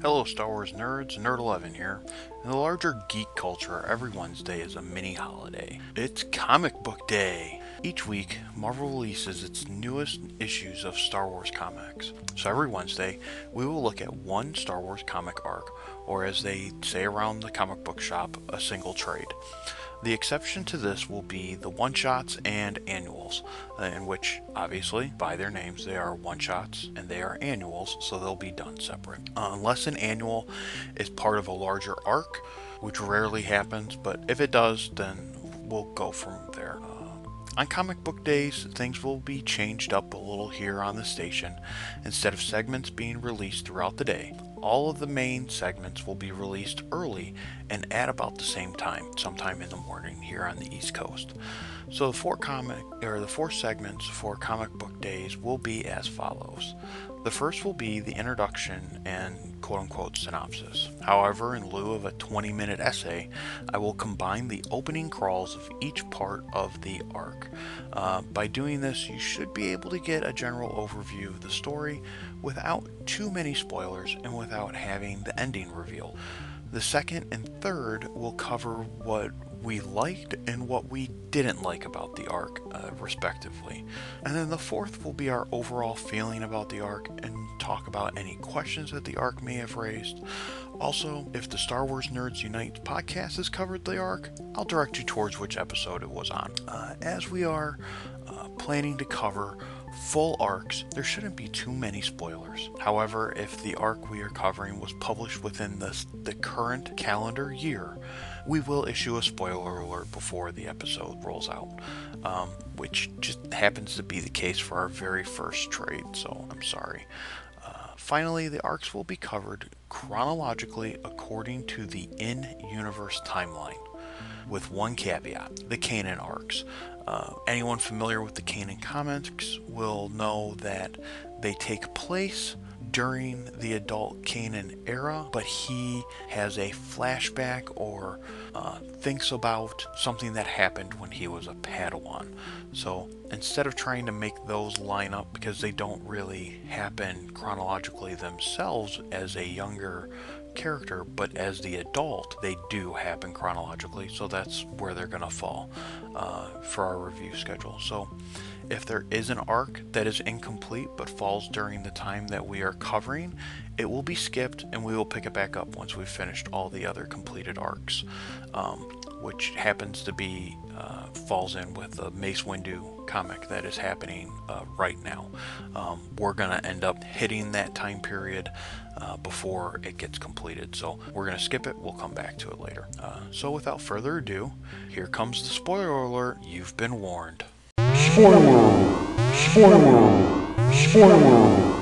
Hello Star Wars nerds, Nerd11 here. In the larger geek culture, every Wednesday is a mini holiday. It's Comic Book Day! Each week, Marvel releases its newest issues of Star Wars comics. So every Wednesday, we will look at one Star Wars comic arc, or as they say around the comic book shop, a single trade. The exception to this will be the one-shots and annuals, in which, obviously, by their names, they are one-shots and they are annuals, so they'll be done separate. Unless an annual is part of a larger arc, which rarely happens, but if it does, then we'll go from there. On comic book days, things will be changed up a little here on the station. Instead of segments being released throughout the day, all of the main segments will be released early and at about the same time, sometime in the morning here on the East Coast. So the four segments for comic book days will be as follows. The first will be the introduction and quote-unquote synopsis. However, in lieu of a 20-minute essay, I will combine the opening crawls of each part of the arc. By doing this, you should be able to get a general overview of the story without too many spoilers and without having the ending revealed. The second and third will cover what we liked and what we didn't like about the arc, respectively. And then the fourth will be our overall feeling about the arc and talk about any questions that the arc may have raised. Also, if the Star Wars Nerds Unite podcast has covered the arc, I'll direct you towards which episode it was on. As we are planning to cover full arcs, there shouldn't be too many spoilers. However, if the arc we are covering was published within the current calendar year, we will issue a spoiler alert before the episode rolls out, which just happens to be the case for our very first trade, so I'm sorry. Finally, the arcs will be covered chronologically according to the in-universe timeline, with one caveat, the Kanan arcs. Anyone familiar with the Kanan comics will know that they take place during the adult Kanan era, but he has a flashback or thinks about something that happened when he was a Padawan. So instead of trying to make those line up, because they don't really happen chronologically themselves as a younger character, but as the adult they do happen chronologically, so that's where they're gonna fall for our review schedule. So if there is an arc that is incomplete but falls during the time that we are covering, it will be skipped and we will pick it back up once we've finished all the other completed arcs, which happens to be falls in with the Mace Windu comic that is happening right now. We're gonna end up hitting that time period before it gets completed, so we're gonna skip it. We'll come back to it later. So without further ado, here comes the spoiler alert. You've been warned. Spoiler! Spoiler! Spoiler!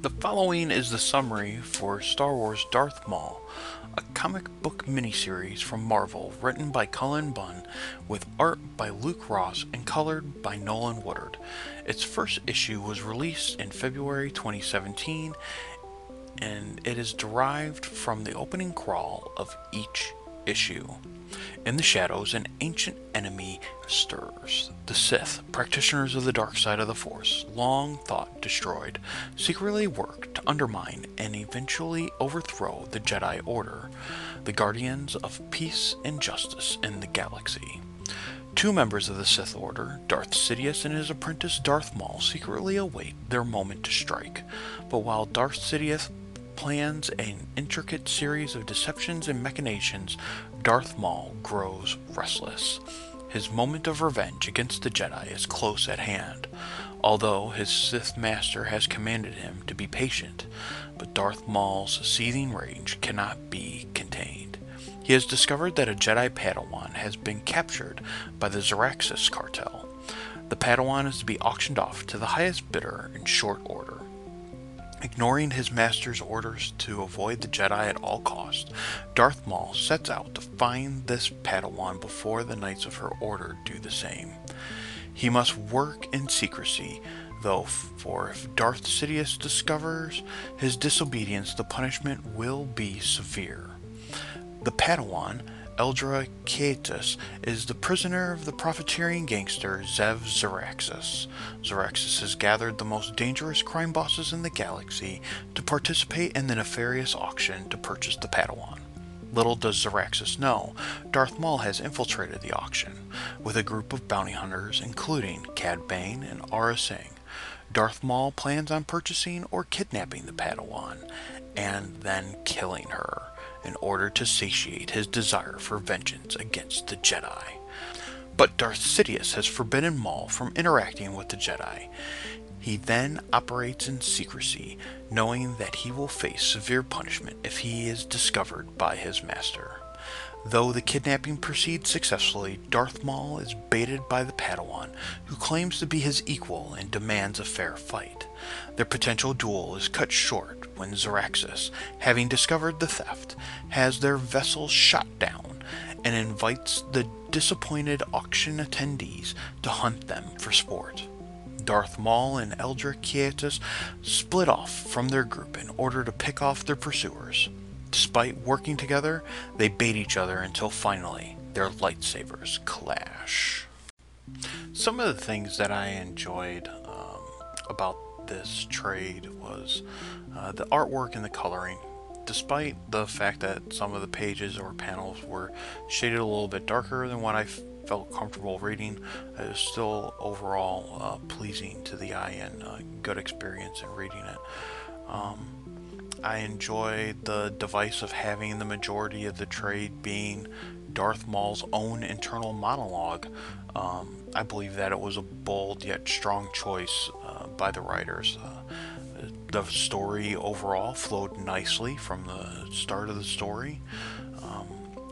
The following is the summary for Star Wars Darth Maul, a comic book miniseries from Marvel written by Cullen Bunn with art by Luke Ross and colored by Nolan Woodard. Its first issue was released in February 2017, and it is derived from the opening crawl of each issue. In the shadows, an ancient enemy stirs. The Sith, practitioners of the dark side of the Force, long thought destroyed, secretly work to undermine and eventually overthrow the Jedi Order, the guardians of peace and justice in the galaxy. Two members of the Sith Order, Darth Sidious and his apprentice Darth Maul, secretly await their moment to strike. But while Darth Sidious plans an intricate series of deceptions and machinations, Darth Maul grows restless. His moment of revenge against the Jedi is close at hand, although his Sith master has commanded him to be patient, but Darth Maul's seething rage cannot be contained. He has discovered that a Jedi Padawan has been captured by the Zaraxxus cartel. The Padawan is to be auctioned off to the highest bidder in short order. Ignoring his master's orders to avoid the Jedi at all costs, Darth Maul sets out to find this Padawan before the Knights of her Order do the same. He must work in secrecy, though, for if Darth Sidious discovers his disobedience, the punishment will be severe. The Padawan, Eldra Kaitis is the prisoner of the profiteering gangster Zev Zaraxxus. Zaraxxus has gathered the most dangerous crime bosses in the galaxy to participate in the nefarious auction to purchase the Padawan. Little does Zaraxxus know, Darth Maul has infiltrated the auction, with a group of bounty hunters including Cad Bane and Aurra Sing. Darth Maul plans on purchasing or kidnapping the Padawan, and then killing her, in order to satiate his desire for vengeance against the Jedi. But Darth Sidious has forbidden Maul from interacting with the Jedi. He then operates in secrecy, knowing that he will face severe punishment if he is discovered by his master. Though the kidnapping proceeds successfully, Darth Maul is baited by the Padawan, who claims to be his equal and demands a fair fight. Their potential duel is cut short when Zaraxxus, having discovered the theft, has their vessel shot down and invites the disappointed auction attendees to hunt them for sport. Darth Maul and Eldra Kaitis split off from their group in order to pick off their pursuers. Despite working together, they bait each other until finally their lightsabers clash. Some of the things that I enjoyed about this trade was the artwork and the coloring. Despite the fact that some of the pages or panels were shaded a little bit darker than what I felt comfortable reading, it was still overall pleasing to the eye and a good experience in reading it. I enjoyed the device of having the majority of the trade being Darth Maul's own internal monologue. I believe that it was a bold yet strong choice by the writers. The story overall flowed nicely from the start of the story.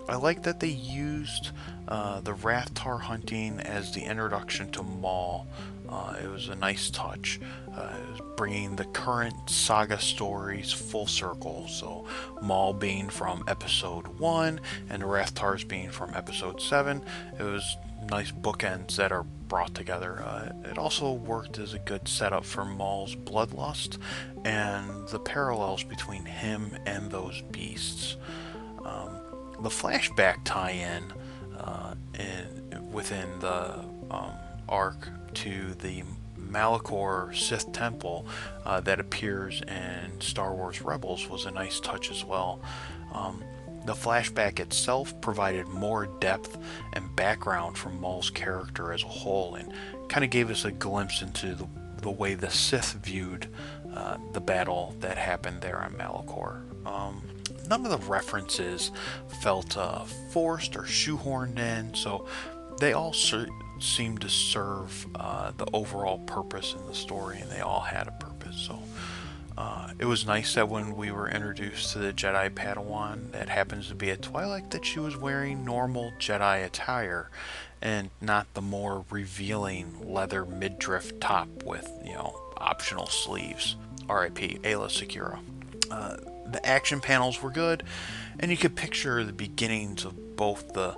I like that they used the Rathtar hunting as the introduction to Maul. It was a nice touch. It was bringing the current saga stories full circle. So Maul being from episode 1 and Rathtars being from episode 7. It was nice bookends that are brought together. It also worked as a good setup for Maul's bloodlust and the parallels between him and those beasts. The flashback tie-in within the arc to the Malachor Sith Temple that appears in Star Wars Rebels was a nice touch as well. The flashback itself provided more depth and background from Maul's character as a whole, and kind of gave us a glimpse into the way the Sith viewed the battle that happened there on Malachor. None of the references felt forced or shoehorned in, so they all seemed to serve the overall purpose in the story, and they all had a purpose. So it was nice that when we were introduced to the Jedi Padawan that happens to be a Twi'lek, that she was wearing normal Jedi attire and not the more revealing leather midriff top with, you know, optional sleeves. R.I.P. Aayla Secura. The action panels were good, and you could picture the beginnings of both the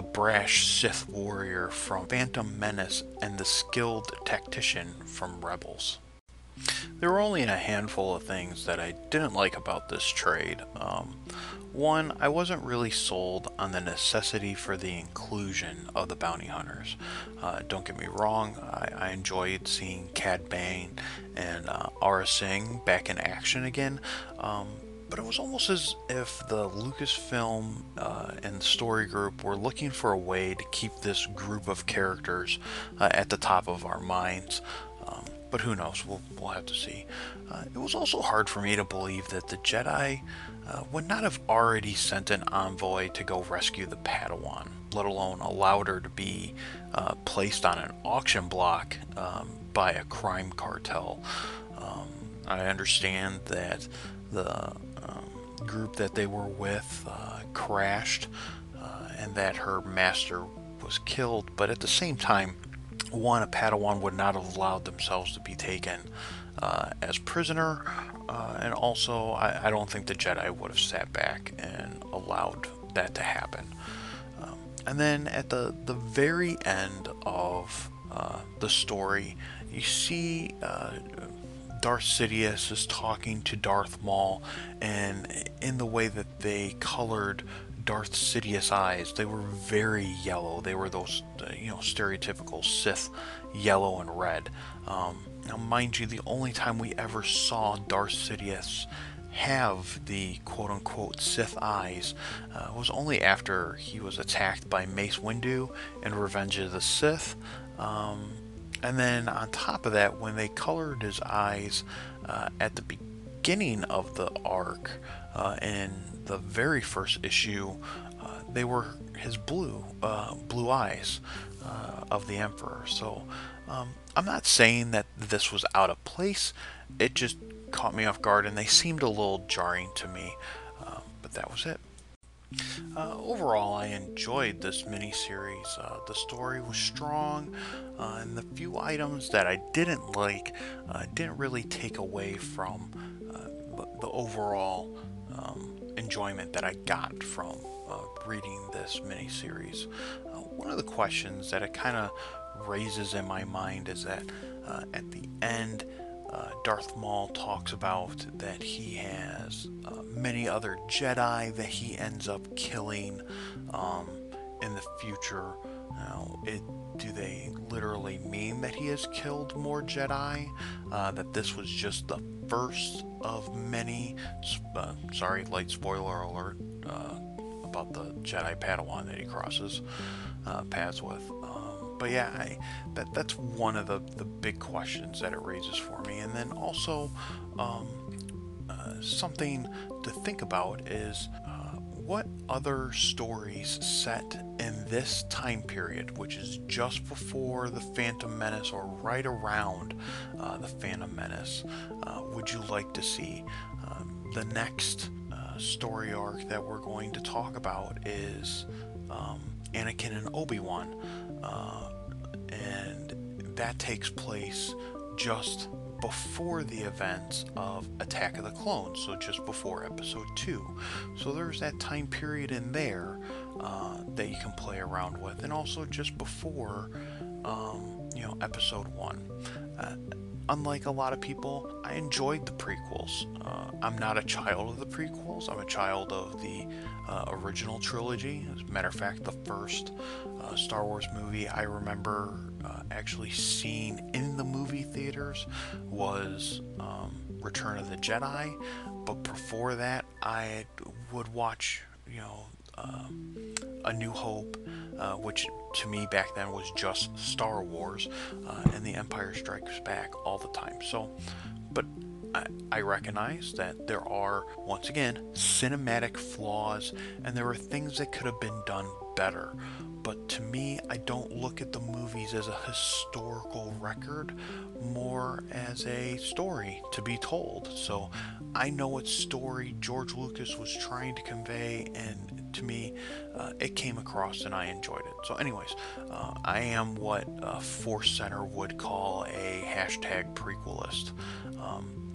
brash Sith warrior from Phantom Menace and the skilled tactician from Rebels. There were only a handful of things that I didn't like about this trade. One, I wasn't really sold on the necessity for the inclusion of the bounty hunters. Don't get me wrong, I enjoyed seeing Cad Bane and Aurra Sing back in action again, but it was almost as if the Lucasfilm and the story group were looking for a way to keep this group of characters at the top of our minds. But who knows, we'll have to see. It was also hard for me to believe that the Jedi would not have already sent an envoy to go rescue the Padawan, let alone allowed her to be placed on an auction block by a crime cartel. I understand that the group that they were with crashed and that her master was killed, but at the same time, one, a Padawan would not have allowed themselves to be taken as prisoner, and also I don't think the Jedi would have sat back and allowed that to happen. And then at the very end of the story, you see Darth Sidious is talking to Darth Maul, and in the way that they colored Darth Sidious eyes. They were very yellow. They were those, stereotypical Sith yellow and red. Now, mind you, the only time we ever saw Darth Sidious have the quote-unquote Sith eyes was only after he was attacked by Mace Windu in Revenge of the Sith. And then on top of that, when they colored his eyes at the beginning of the arc in the very first issue, they were his blue eyes of the Emperor. So I'm not saying that this was out of place. It just caught me off guard, and they seemed a little jarring to me. But that was it. Overall, I enjoyed this miniseries. The story was strong, and the few items that I didn't like didn't really take away from the overall enjoyment that I got from reading this miniseries. One of the questions that it kind of raises in my mind is that at the end, Darth Maul talks about that he has many other Jedi that he ends up killing in the future. Now, do they literally mean that he has killed more Jedi? That this was just the first of many? Sorry, light spoiler alert about the Jedi Padawan that he crosses paths with. But yeah, that's one of the big questions that it raises for me. And then also, something to think about is what other stories set in this time period, which is just before The Phantom Menace or right around The Phantom Menace, would you like to see? The next story arc that we're going to talk about is Anakin and Obi-Wan. And that takes place just before the events of Attack of the Clones, so just before Episode 2. So there's that time period in there that you can play around with, and also just before, Episode 1. Unlike a lot of people, I enjoyed the prequels. I'm not a child of the prequels. I'm a child of the original trilogy. As a matter of fact, the first Star Wars movie I remember actually seeing in the movie theaters was Return of the Jedi. But before that, I would watch, A New Hope, which to me back then was just Star Wars, and The Empire Strikes Back all the time. So, but I recognize that there are, once again, cinematic flaws, and there were things that could have been done better. But to me, I don't look at the movies as a historical record, more as a story to be told. So I know what story George Lucas was trying to convey, and to me, it came across and I enjoyed it. So anyways, I am what Force Center would call a #prequelist.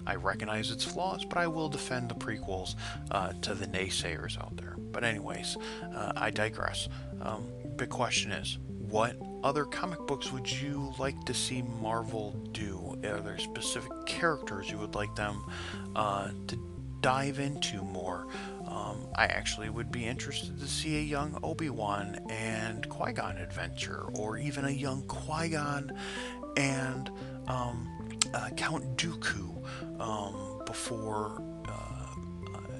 I recognize its flaws, but I will defend the prequels to the naysayers out there. But anyways, I digress. Big question is, what other comic books would you like to see Marvel do? Are there specific characters you would like them to dive into more? I actually would be interested to see a young Obi-Wan and Qui-Gon adventure, or even a young Qui-Gon and Count Dooku before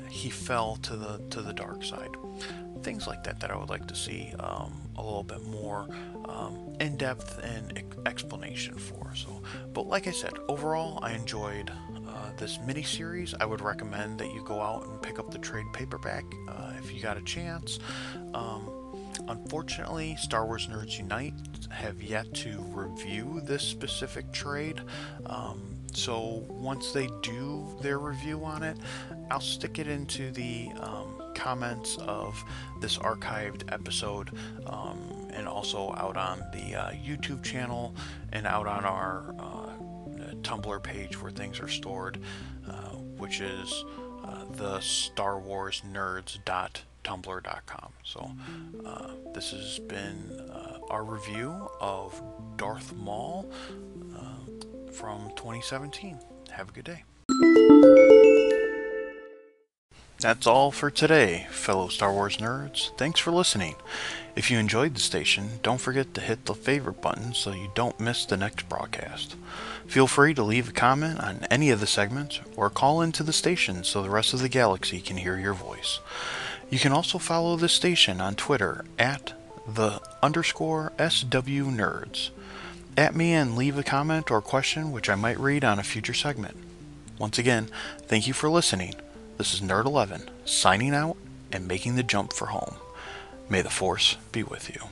he fell to the dark side. Things like that I would like to see a little bit more in depth and explanation for. So, but like I said, overall I enjoyed this mini series. I would recommend that you go out and pick up the trade paperback if you got a chance. Unfortunately, Star Wars Nerds Unite have yet to review this specific trade, so once they do their review on it, I'll stick it into the comments of this archived episode, and also out on the YouTube channel and out on our Tumblr page where things are stored, which is the StarWarsNerds.tumblr.com. So this has been our review of Darth Maul from 2017. Have a good day. That's all for today, fellow Star Wars nerds. Thanks for listening. If you enjoyed the station, don't forget to hit the favorite button so you don't miss the next broadcast. Feel free to leave a comment on any of the segments or call into the station so the rest of the galaxy can hear your voice. You can also follow the station on Twitter @_SW Nerds. At me and leave a comment or question which I might read on a future segment. Once again, thank you for listening. This is Nerd11, signing out and making the jump for home. May the Force be with you.